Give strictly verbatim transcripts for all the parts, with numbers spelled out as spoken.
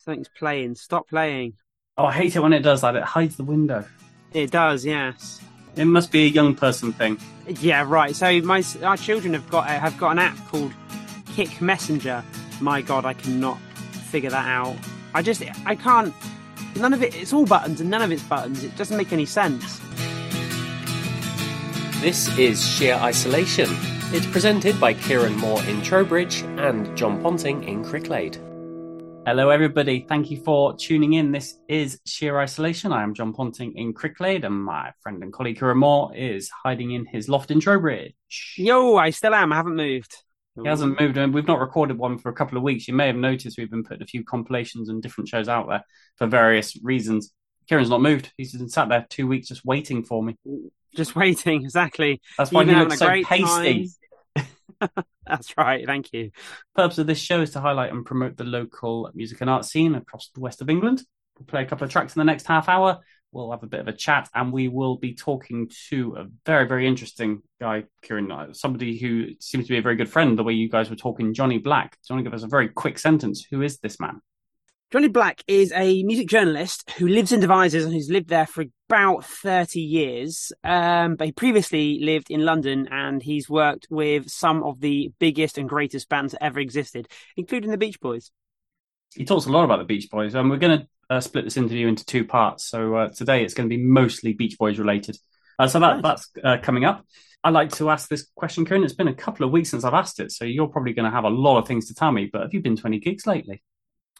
Something's playing. Stop playing. Oh, I hate it when it does that. It hides the window. It does, yes. It must be a young person thing. Yeah, right. So my our children have got have got an app called Kick Messenger. My God, I cannot figure that out. I just, I can't. None of it. It's all buttons, and none of it's buttons. It doesn't make any sense. This is Sheer Isolation. It's presented by Kieran Moore in Trowbridge and John Ponting in Cricklade. Hello, everybody. Thank you for tuning in. This is Sheer Isolation. I am John Ponting in Cricklade, and my friend and colleague Kieran Moore is hiding in his loft in Trowbridge. Yo, I still am. I haven't moved. He hasn't moved. We've not recorded one for a couple of weeks. You may have noticed we've been putting a few compilations and different shows out there for various reasons. Kieran's not moved. He's been sat there two weeks just waiting for me. Just waiting, exactly. That's why Even he looks so pasty. That's right, thank you. The purpose of this show is to highlight and promote the local music and art scene across the west of England. We'll play a couple of tracks in the next half hour. We'll have a bit of a chat, and we will be talking to a very, very interesting guy, Kieran, somebody who seems to be a very good friend, the way you guys were talking, Johnny Black. Do you want to give us a very quick sentence? Who is this man? Johnny Black is a music journalist who lives in Devizes and who's lived there for about thirty years. Um, but he previously lived in London, and he's worked with some of the biggest and greatest bands that ever existed, including the Beach Boys. He talks a lot about the Beach Boys, and um, we're going to uh, split this interview into two parts. So uh, today it's going to be mostly Beach Boys related. Uh, so that, that's uh, coming up. I like to ask this question, Kieran. It's been a couple of weeks since I've asked it, so you're probably going to have a lot of things to tell me. But have you been to any gigs lately?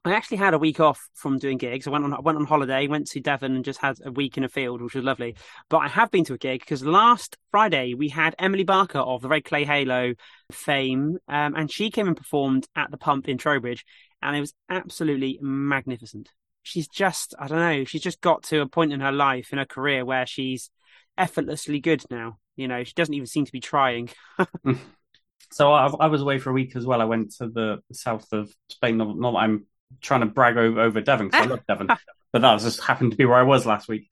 I actually had a week off from doing gigs. I went on I went on holiday, went to Devon and just had a week in a field, which was lovely. But I have been to a gig because last Friday we had Emily Barker of the Red Clay Halo fame. Um, and she came and performed at the Pump in Trowbridge, and it was absolutely magnificent. She's just, I don't know, she's just got to a point in her life, in her career, where she's effortlessly good now. You know, she doesn't even seem to be trying. So I, I was away for a week as well. I went to the south of Spain. Not, not that I'm trying to brag over, over Devon, because I love Devon, but that was just happened to be where I was last week.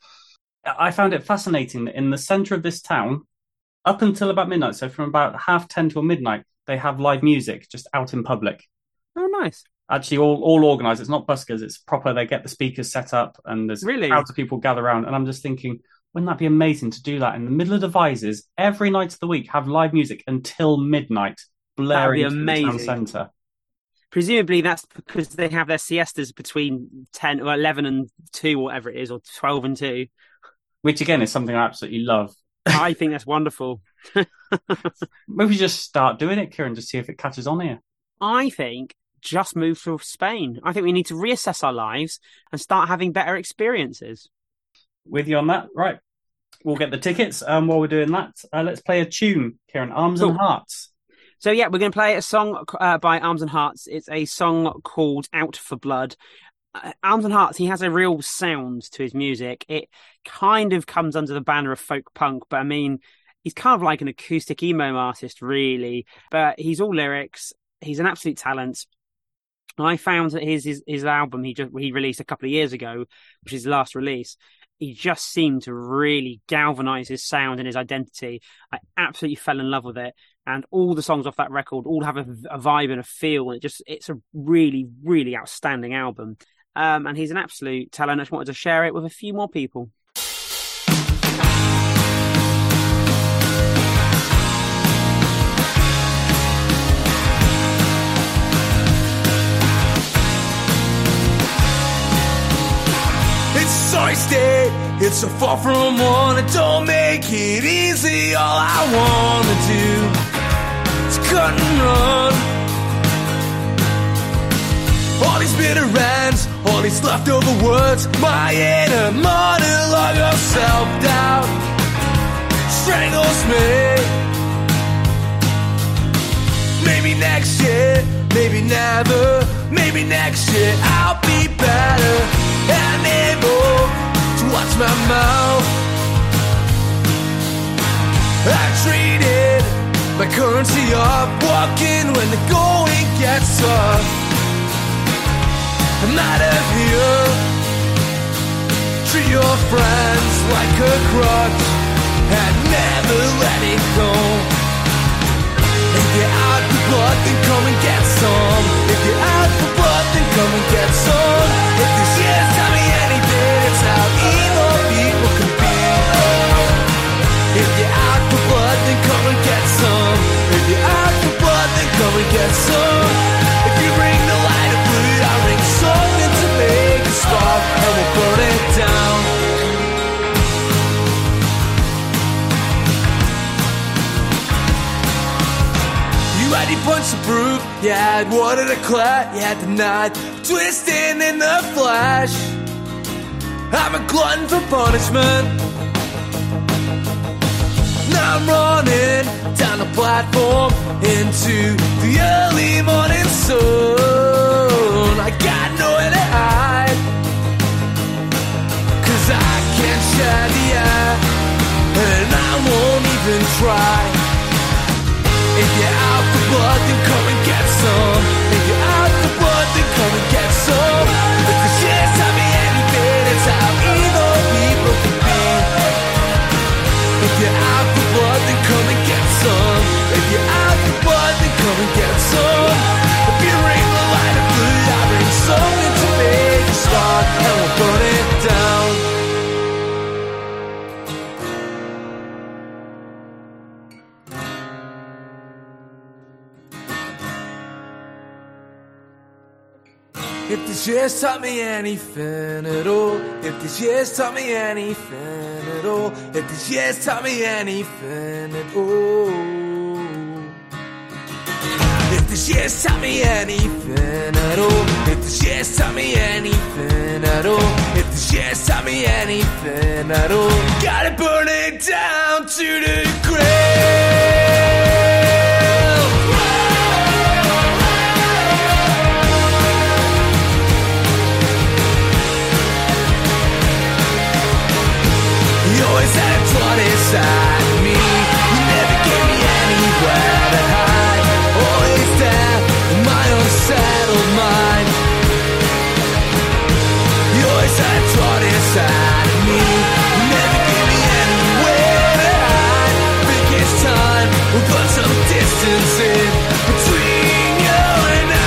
I found it fascinating that in the centre of this town, up until about midnight, so from about half ten till midnight, they have live music just out in public. Oh, nice. Actually, all, all organised. It's not buskers, it's proper. They get the speakers set up, and there's really? Crowds of people gather around, and I'm just thinking, wouldn't that be amazing to do that in the middle of Devizes, every night of the week, have live music until midnight, blaring in the town centre. Presumably that's because they have their siestas between ten or eleven and two, or whatever it is, or twelve and two. Which again is something I absolutely love. I think that's wonderful. Maybe just start doing it, Kieran, to see if it catches on here. I think just move to Spain. I think we need to reassess our lives and start having better experiences. With you on that, right? We'll get the tickets. And um, while we're doing that, uh, let's play a tune, Kieran. Arms cool. and Hearts. So, yeah, we're going to play a song uh, by Arms and Hearts. It's a song called Out for Blood. Uh, Arms and Hearts, he has a real sound to his music. It kind of comes under the banner of folk punk, but I mean, he's kind of like an acoustic emo artist, really. But he's all lyrics. He's an absolute talent. I found that his his, his album he, just, he released a couple of years ago, which is his last release, he just seemed to really galvanise his sound and his identity. I absolutely fell in love with it. And all the songs off that record all have a, a vibe and a feel. And it just it's a really, really outstanding album. Um, and he's an absolute talent. I just wanted to share it with a few more people. State. It's so far from one, it don't make it easy. All I wanna do is cut and run. All these bitter ends, all these leftover words, my inner monologue of self-doubt strangles me. Maybe next year, maybe never, maybe next year I'll be better. I'm able to watch my mouth. I traded my currency up, walking when the going gets tough. I'm out of here. Treat your friends like a crutch, and never let it go. If you're out for blood, then come and get some. If you're out for blood, then come and get some. You had one in a clot, you had the knot, twisting in the flash. I'm a glutton for punishment. Now I'm running down the platform into the early morning sun. I got nowhere to hide, 'cause I can't shine the eye, and I won't even try. If you're out for blood, then come and get some. If you're out for blood, then come and get some. If the shit's tell me anything, it's how evil people can be. If you're out for blood, then come and get some. If you're out for blood, then come and get some. If you ring the light of blue, I bring something to make a start, and we'll burn it down. If this year's taught me anything at all, if this year's taught me anything at all, if this year's taught me anything at all, if this year's taught me anything at all, if this year's taught me anything at all, if this year's taught me anything at all, gotta burn it down to the grave. Always had a thought inside me. You never gave me anywhere to hide. Always there in my unsettled mind. You always had a thought inside me. You never gave me anywhere to hide. Think it's time we put some distance in between you and I.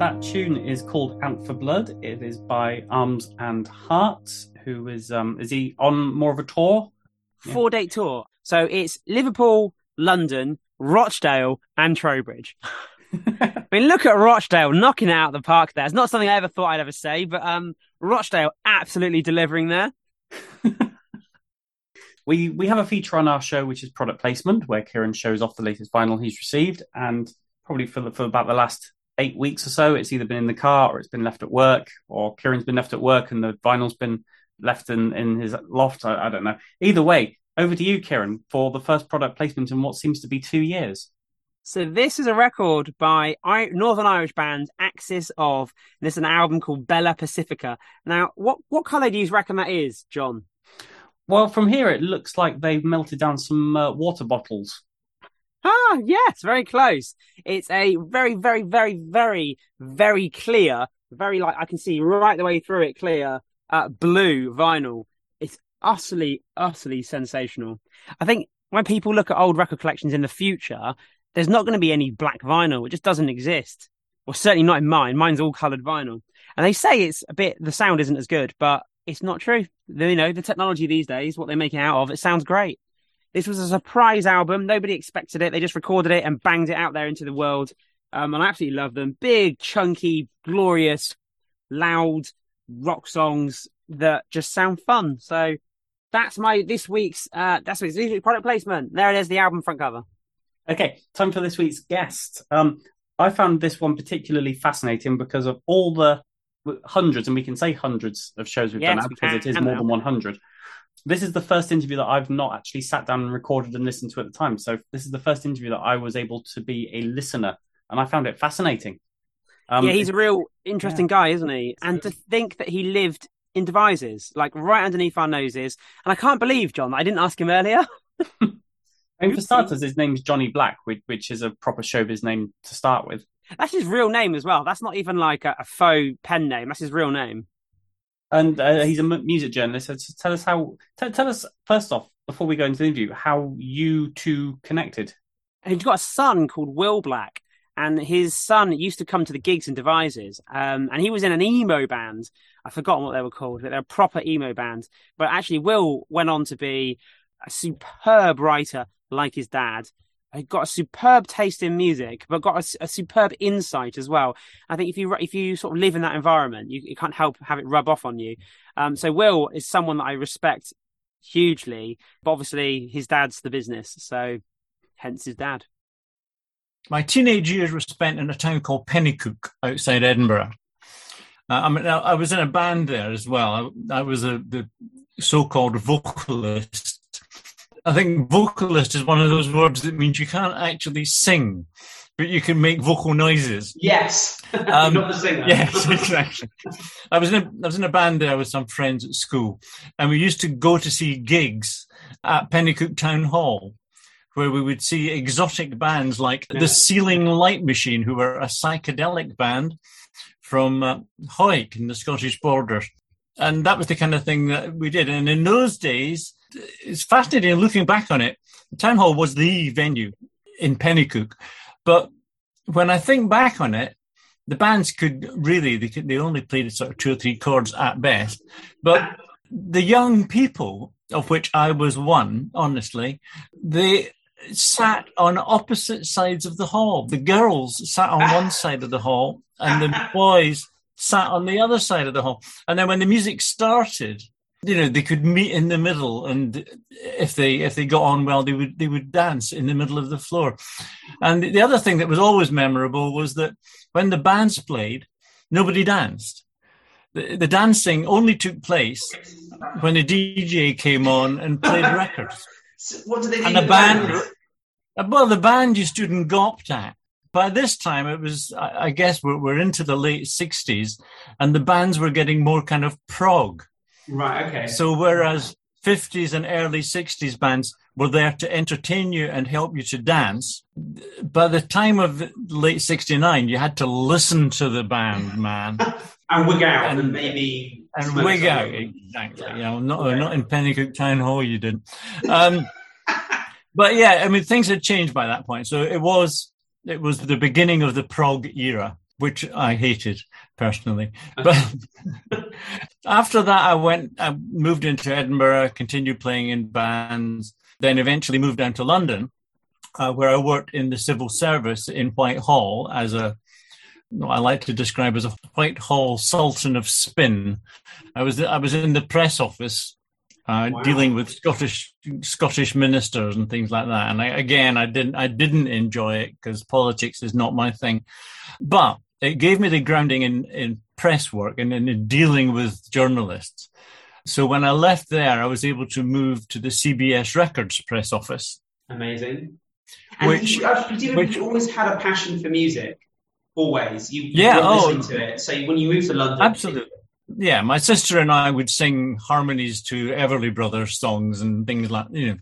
That tune is called Out for Blood. It is by Arms and Hearts, who is, um, is he on more of a tour? Yeah. Four-day tour. So it's Liverpool, London, Rochdale and Trowbridge. I mean, look at Rochdale knocking out the park there. It's not something I ever thought I'd ever say, but um, Rochdale absolutely delivering there. we we have a feature on our show, which is Product Placement, where Kieran shows off the latest vinyl he's received, and probably for, the, for about the last... eight weeks or so, it's either been in the car or it's been left at work, or Kieran's been left at work and the vinyl's been left in, in his loft. I, I don't know. Either way, over to you, Kieran, for the first product placement in what seems to be two years. So this is a record by Northern Irish band Axis Of, and it's an album called Bella Pacifica. Now, what, what colour do you reckon that is, John? Well, from here, it looks like they've melted down some uh, water bottles. Ah, yes, very close. It's a very, very, very, very, very clear, very like I can see right the way through it clear, uh, blue vinyl. It's utterly, utterly sensational. I think when people look at old record collections in the future, there's not going to be any black vinyl. It just doesn't exist. Well, certainly not in mine. Mine's all coloured vinyl. And they say it's a bit, the sound isn't as good, but it's not true. You know, the technology these days, what they make it out of, it sounds great. This was a surprise album. Nobody expected it. They just recorded it and banged it out there into the world. Um, and I absolutely love them. Big, chunky, glorious, loud rock songs that just sound fun. So that's my this week's uh, that's my, this week's product placement. There it is, the album front cover. Okay, time for this week's guest. Um, I found this one particularly fascinating because of all the hundreds, and we can say hundreds of shows we've yes, done now we because it is more now. than one hundred. This is the first interview that I've not actually sat down and recorded and listened to at the time. So this is the first interview that I was able to be a listener, and I found it fascinating. Um, yeah, he's a real interesting yeah. guy, isn't he? And to think that he lived in Devizes, like right underneath our noses. And I can't believe, John, that I didn't ask him earlier. And for starters, his name's Johnny Black, which, which is a proper showbiz name to start with. That's his real name as well. That's not even like a, a faux pen name. That's his real name. And uh, he's a music journalist. So tell us how. T- tell us first off, before we go into the interview, how you two connected. He's got a son called Will Black, and his son used to come to the gigs in Devizes. Um, and he was in an emo band. I've forgotten what they were called, but they're a proper emo band. But actually, Will went on to be a superb writer, like his dad. He got a superb taste in music, but got a, a superb insight as well. I think if you if you sort of live in that environment, you, you can't help have it rub off on you. Um, so Will is someone that I respect hugely. But obviously his dad's the business, so hence his dad. My teenage years were spent in a town called Penicuik outside Edinburgh. Uh, I mean, I, I was in a band there as well. I, I was a, the so-called vocalist. I think vocalist is one of those words that means you can't actually sing, but you can make vocal noises. Yes, um, not the singer. Yes, exactly. I was in a, I was in a band there with some friends at school, and we used to go to see gigs at Penicuik Town Hall, where we would see exotic bands like yeah. the Ceiling Light Machine, who were a psychedelic band from uh, Hawick in the Scottish borders. And that was the kind of thing that we did. And in those days, it's fascinating looking back on it. The Town Hall was the venue in Penicuik. But when I think back on it, the bands could really, they, could, they only played sort of two or three chords at best. But the young people, of which I was one, honestly, they sat on opposite sides of the hall. The girls sat on one side of the hall and the boys sat on the other side of the hall. And then when the music started, you know, they could meet in the middle, and if they if they got on well, they would they would dance in the middle of the floor. And the other thing that was always memorable was that when the bands played, nobody danced. The, the dancing only took place when the D J came on and played records. So what do they and the band, band? Well, the band you stood and gawped at. By this time, it was, I guess, we're, we're into the late sixties, and the bands were getting more kind of prog. Right, okay. So whereas fifties and early sixties bands were there to entertain you and help you to dance, by the time of late sixty-nine, you had to listen to the band, man. And wig out, and, and maybe... And wig something. Out, exactly. Yeah. You know, not, okay. Not in Penicuik Town Hall, you didn't. Um, but yeah, I mean, things had changed by that point. So it was it was the beginning of the prog era, which I hated personally. Okay. But after that, I went, I moved into Edinburgh, continued playing in bands, then eventually moved down to London, uh, where I worked in the civil service in Whitehall as a I like to describe as a Whitehall Sultan of Spin. I was I was in the press office uh, wow. dealing with Scottish Scottish ministers and things like that. And I, again, I didn't I didn't enjoy it because politics is not my thing. But it gave me the grounding in, in press work and in dealing with journalists. So when I left there, I was able to move to the C B S Records press office. Amazing. And which, you, I presume which, you always had a passion for music. Always. You, yeah, you oh, listen to it. So when you moved to London... Absolutely. Yeah, my sister and I would sing harmonies to Everly Brothers songs and things like, you know.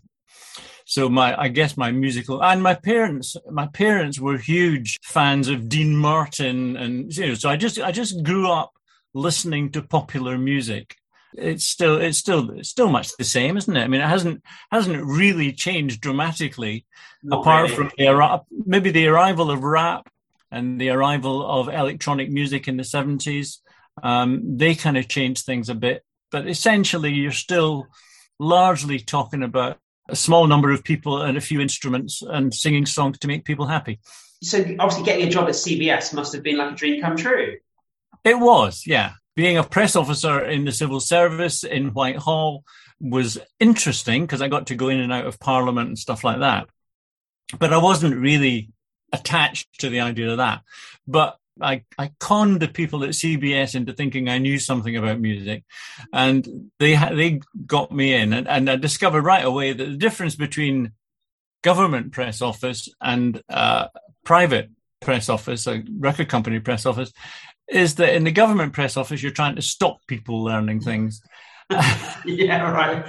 So my, I guess my musical... And my parents, my parents were huge fans of Dean Martin. And you know, so I just I just grew up listening to popular music. It's still it's still it's still much the same, isn't it? I mean, it hasn't hasn't really changed dramatically. Not apart really. From the, maybe the arrival of rap and the arrival of electronic music in the seventies, um, they kind of changed things a bit. But essentially, you're still largely talking about a small number of people and a few instruments and singing songs to make people happy. So obviously getting a job at C B S must have been like a dream come true. It was, yeah. Being a press officer in the civil service in Whitehall was interesting because I got to go in and out of Parliament and stuff like that. But I wasn't really... attached to the idea of that. But I, I conned the people at C B S into thinking I knew something about music, and they they got me in, and, and I discovered right away that the difference between government press office and uh, private press office, a record company press office, is that in the government press office, you're trying to stop people learning things. Yeah, right.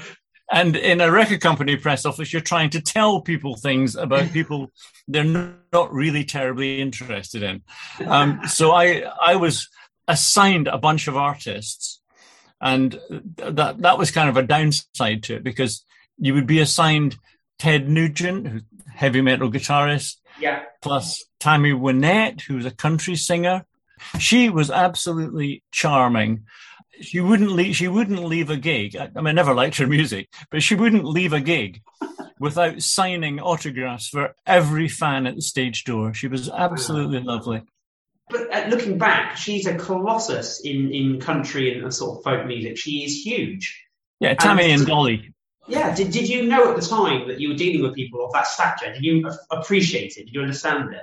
And in a record company press office, you're trying to tell people things about people they're not really terribly interested in. Um, so I I was assigned a bunch of artists, and that that was kind of a downside to it because you would be assigned Ted Nugent, who's a heavy metal guitarist, yeah. plus Tammy Wynette, who's a country singer. She was absolutely charming. She wouldn't leave, she wouldn't leave a gig. I mean, I never liked her music, but she wouldn't leave a gig without signing autographs for every fan at the stage door. She was absolutely lovely. But uh, looking back, she's a colossus in, in country and sort of folk music. She is huge. Yeah, Tammy and, and Dolly. Yeah. Did, did you know at the time that you were dealing with people of that stature? Did you appreciate it? Did you understand it?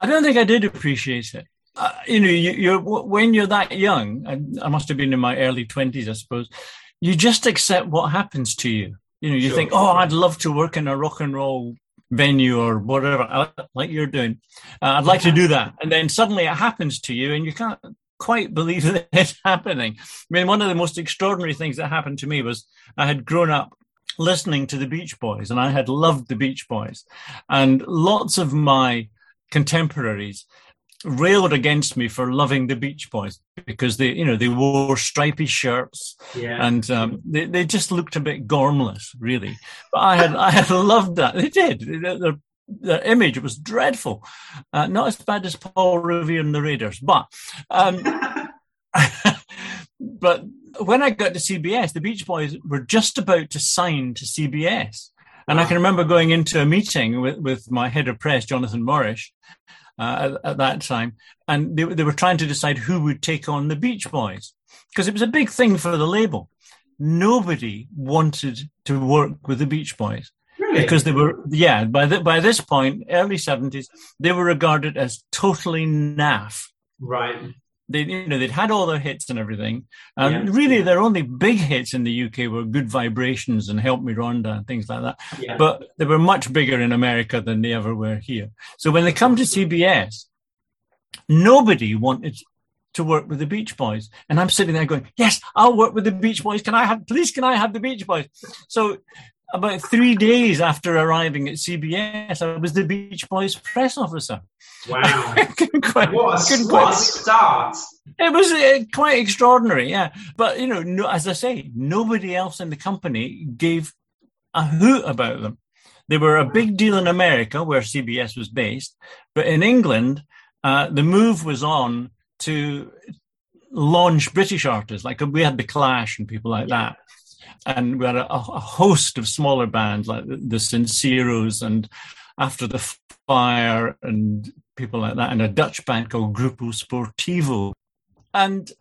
I don't think I did appreciate it. Uh, you know, you, you're, when you're that young, I, I must have been in my early twenties, I suppose, you just accept what happens to you. You know, you sure. think, oh, I'd love to work in a rock and roll venue or whatever, like you're doing. Uh, I'd like to do that. And then suddenly it happens to you and you can't quite believe that it's happening. I mean, one of the most extraordinary things that happened to me was I had grown up listening to the Beach Boys, and I had loved the Beach Boys. And lots of my contemporaries railed against me for loving the Beach Boys because they, you know, they wore stripy shirts yeah. and um, they, they just looked a bit gormless, really. But I had I had loved that. They did. Their, their image was dreadful. Uh, not as bad as Paul Revere and the Raiders, but um, but when I got to C B S, the Beach Boys were just about to sign to C B S, and wow. I can remember going into a meeting with, with my head of press, Jonathan Morrish. Uh, at, at that time, and they, they were trying to decide who would take on the Beach Boys, because it was a big thing for the label. Nobody wanted to work with the Beach Boys. Really? Because they were, yeah, by, the, by this point, early seventies, they were regarded as totally naff. Right. They, you know, they'd had all their hits and everything. Um, yeah. Really, their only big hits in the U K were Good Vibrations and Help Me Rhonda and things like that. Yeah. But they were much bigger in America than they ever were here. So when they come to C B S, nobody wanted to work with the Beach Boys. And I'm sitting there going, yes, I'll work with the Beach Boys. Can I have, please, can I have the Beach Boys? So about three days after arriving at C B S, I was the Beach Boys press officer. Wow. quite, what a, what a start. It was uh, quite extraordinary, yeah. But, you know, no, as I say, nobody else in the company gave a hoot about them. They were a big deal in America, where C B S was based. But in England, uh, the move was on to launch British artists. Like we had The Clash and people like yeah. that. And we had a, a host of smaller bands like the, the Sinceros and After the Fire and people like that, and a Dutch band called Grupo Sportivo. And,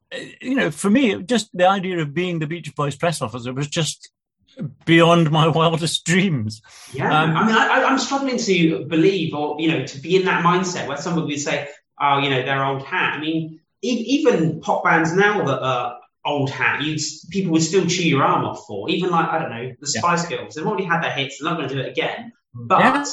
you know, for me, just the idea of being the Beach Boys press officer was just beyond my wildest dreams. Yeah, um, I mean, I, I'm struggling to believe or, you know, to be in that mindset where somebody would say, oh, you know, they're old hat. I mean, e- even pop bands now that are old hat, you'd, people would still chew your arm off for. Even like, I don't know, the Spice yeah. Girls. They've already had their hits. They're not going to do it again. But yeah.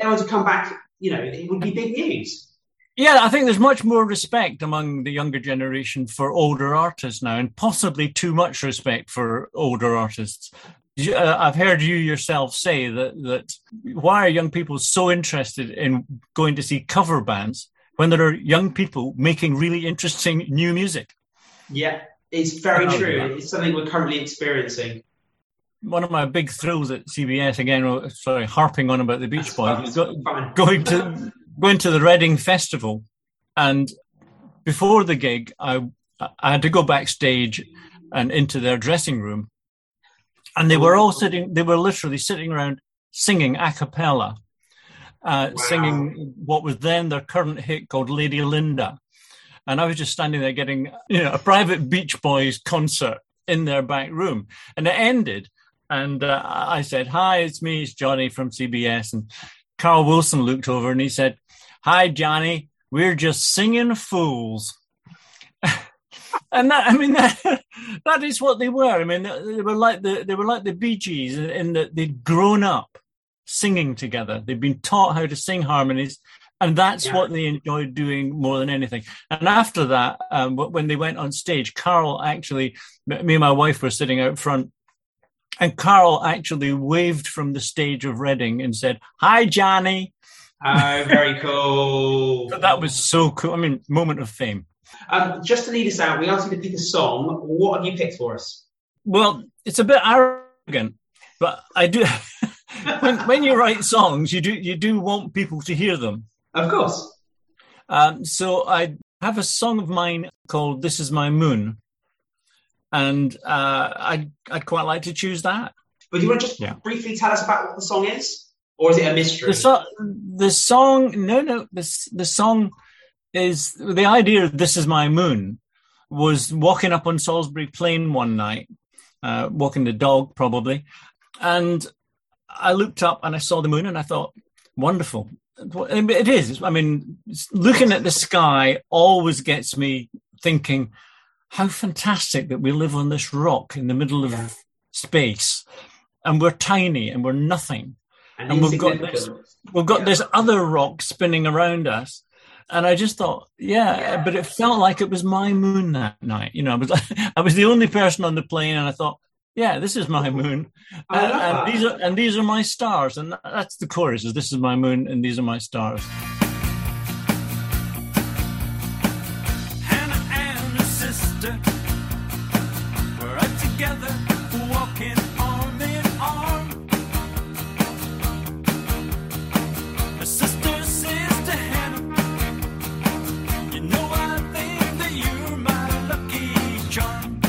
they were to come back, you know, it would be big news. Yeah, I think there's much more respect among the younger generation for older artists now, and possibly too much respect for older artists. Uh, I've heard you yourself say that that why are young people so interested in going to see cover bands when there are young people making really interesting new music? Yeah, it's very true. It's something we're currently experiencing. One of my big thrills at C B S, again, sorry, harping on about the Beach Boys, going to going to the Reading Festival, and before the gig, I I had to go backstage and into their dressing room, and they were all sitting, they were literally sitting around singing a cappella, uh, wow. singing what was then their current hit called Lady Linda, and I was just standing there getting, you know, a private Beach Boys concert in their back room, and it ended. And uh, I said, hi, it's me, it's Johnny from C B S. And Carl Wilson looked over and he said, hi, Johnny, we're just singing fools. And that, I mean, that, that is what they were. I mean, they were like the, they were like the Bee Gees in that they'd grown up singing together. They'd been taught how to sing harmonies. And that's yeah. what they enjoyed doing more than anything. And after that, um, when they went on stage, Carl actually, me and my wife were sitting out front, and Carl actually waved from the stage of Reading and said, hi, Johnny. Oh, very cool. That was so cool. I mean, moment of fame. Um, just to lead us out, we asked you to pick a song. What have you picked for us? Well, it's a bit arrogant, but I do. when, when you write songs, you do you do want people to hear them. Of course. Um, so I have a song of mine called This Is My Moon. And uh, I'd, I'd quite like to choose that. But do you want to just yeah. briefly tell us about what the song is? Or is it a mystery? The, so- the song, no, no, the, the song is, the idea of This Is My Moon was walking up on Salisbury Plain one night, uh, walking the dog probably, And I looked up and I saw the moon and I thought, wonderful. It is. I mean, looking at the sky always gets me thinking, how fantastic that we live on this rock in the middle of yeah. space, and we're tiny and we're nothing. And, and we've got this, we've got yeah. this other rock spinning around us. And I just thought, yeah, yeah, but it felt like it was my moon that night. You know, I was like, I was the only person on the plane, and I thought, yeah, this is my moon, and, and these are and these are my stars, and that's the chorus: is this is my moon, and these are my stars. Hannah and her sister were up together, walking arm in arm. Her sister says to Hannah, "You know, I think that you're my lucky charm."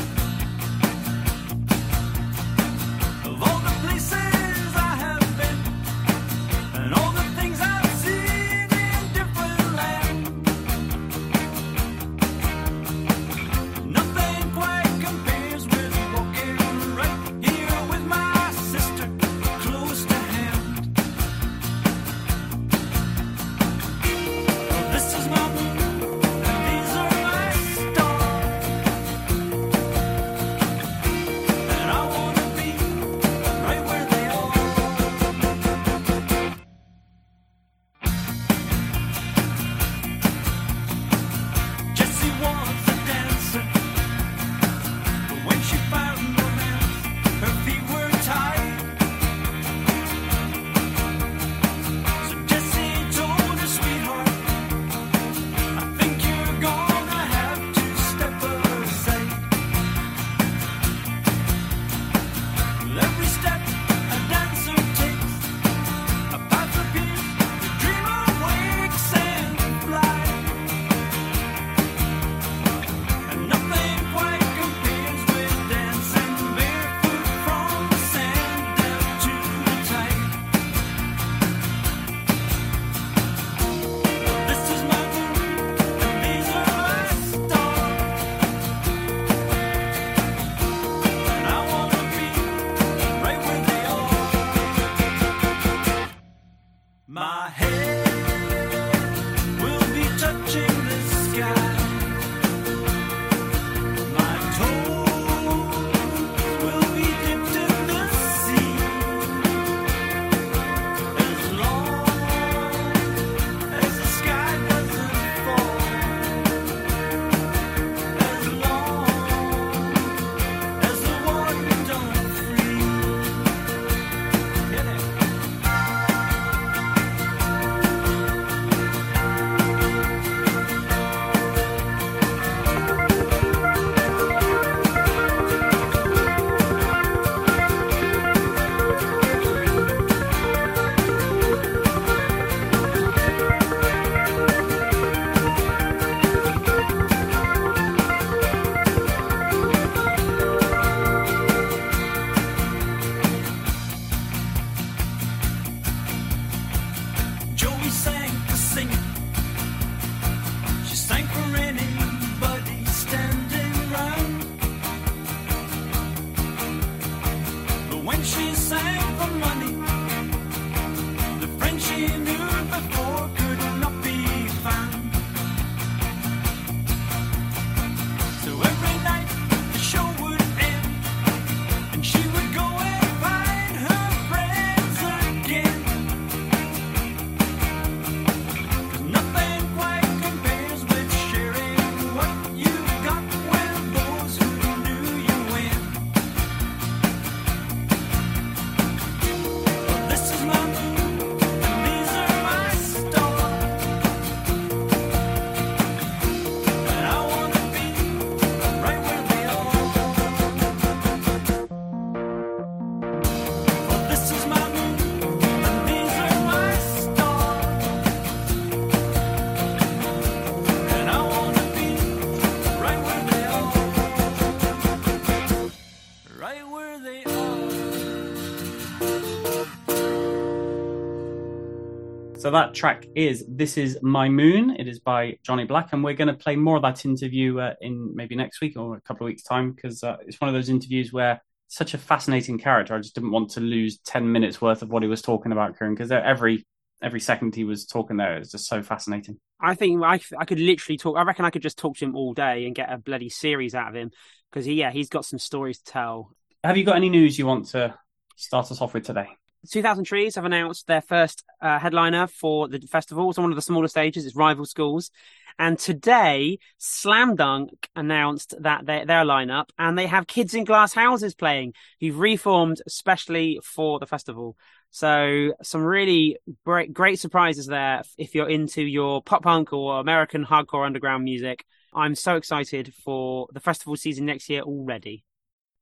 So that track is This Is My Moon. It is by Johnny Black, and we're going to play more of that interview uh, in maybe next week or a couple of weeks' time, because uh, it's one of those interviews where such a fascinating character. I just didn't want to lose ten minutes worth of what he was talking about, Kieran, because every every second he was talking there, it was just so fascinating. I think I, I could literally talk. I reckon I could just talk to him all day and get a bloody series out of him, because, he, yeah, he's got some stories to tell. Have you got any news you want to start us off with today? two thousand Trees have announced their first uh, headliner for the festival. It's on one of the smaller stages. It's Rival Schools. And today, Slam Dunk announced that they, their lineup, and they have Kids in Glass Houses playing, who've reformed especially for the festival. So some really great, great surprises there if you're into your pop punk or American hardcore underground music. I'm so excited for the festival season next year already.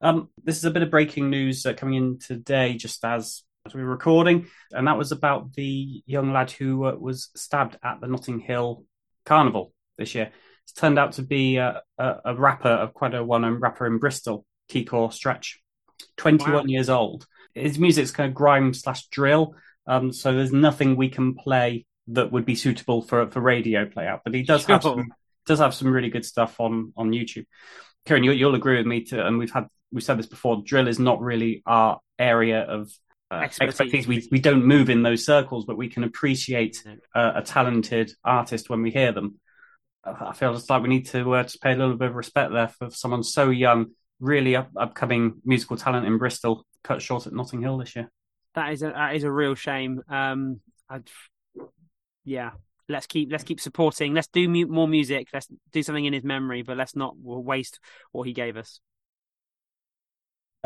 Um, this is a bit of breaking news uh, coming in today, just as we were recording, and that was about the young lad who uh, was stabbed at the Notting Hill Carnival this year. It's turned out to be a, a, a rapper, a quite a one-and rapper in Bristol, T-core Stretch, twenty-one wow. years old. His music's kind of grime slash drill, um, so there's nothing we can play that would be suitable for for radio play out. But he does sure. have some, does have some really good stuff on on YouTube. Kieran, you, you'll agree with me too, and we've had we've said this before. Drill is not really our area of Uh, expertise. expertise. We we don't move in those circles, but we can appreciate uh, a talented artist when we hear them. I feel it's like we need to uh, just pay a little bit of respect there for someone so young, really up, upcoming musical talent in Bristol, cut short at Notting Hill this year. That is a that is a real shame. Um, I'd, yeah, let's keep let's keep supporting. Let's do mu- more music. Let's do something in his memory, but let's not waste what he gave us.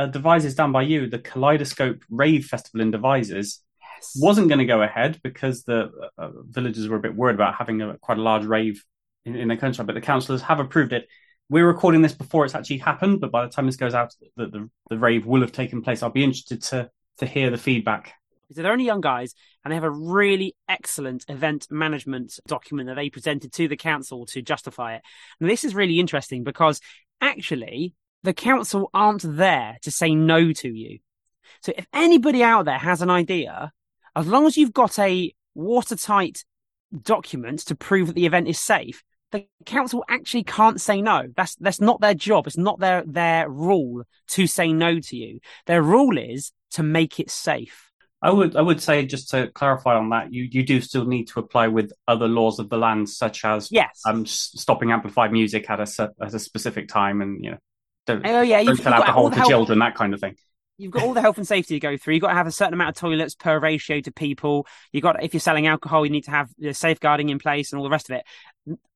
Uh, Devizes down by you, the Kaleidoscope Rave Festival in Devizes, yes. wasn't going to go ahead because the uh, villagers were a bit worried about having a, quite a large rave in, in their country, but the councillors have approved it. We're recording this before it's actually happened, but by the time this goes out, the, the, the rave will have taken place. I'll be interested to to hear the feedback. So they're only young guys, and they have a really excellent event management document that they presented to the council to justify it. And this is really interesting because actually the council aren't there to say no to you. So if anybody out there has an idea, as long as you've got a watertight document to prove that the event is safe, the council actually can't say no. That's that's not their job. It's not their, their rule to say no to you. Their rule is to make it safe. I would I would say, just to clarify on that, you, you do still need to apply with other laws of the land, such as yes. um, stopping amplified music at a, at a specific time and, you know, Don't, oh, yeah, don't sell alcohol for children, that kind of thing. You've got all the health and safety to go through. You've got to have a certain amount of toilets per ratio to people. You've got, if you're selling alcohol, you need to have the safeguarding in place and all the rest of it.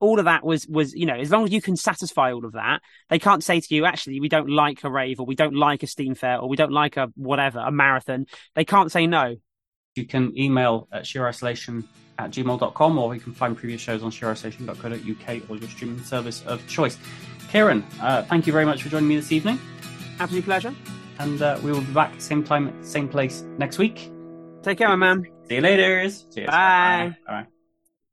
All of that was, was, you know, as long as you can satisfy all of that, they can't say to you, actually, we don't like a rave, or we don't like a steam fair, or we don't like a whatever, a marathon. They can't say no. You can email at sheer isolation at gmail dot com, or you can find previous shows on sheer isolation dot co dot uk or your streaming service of choice. Kieran, uh, thank you very much for joining me this evening. Absolute pleasure. And uh, we will be back same time, same place next week. Take care, my man. See you later. Bye. Bye. Bye.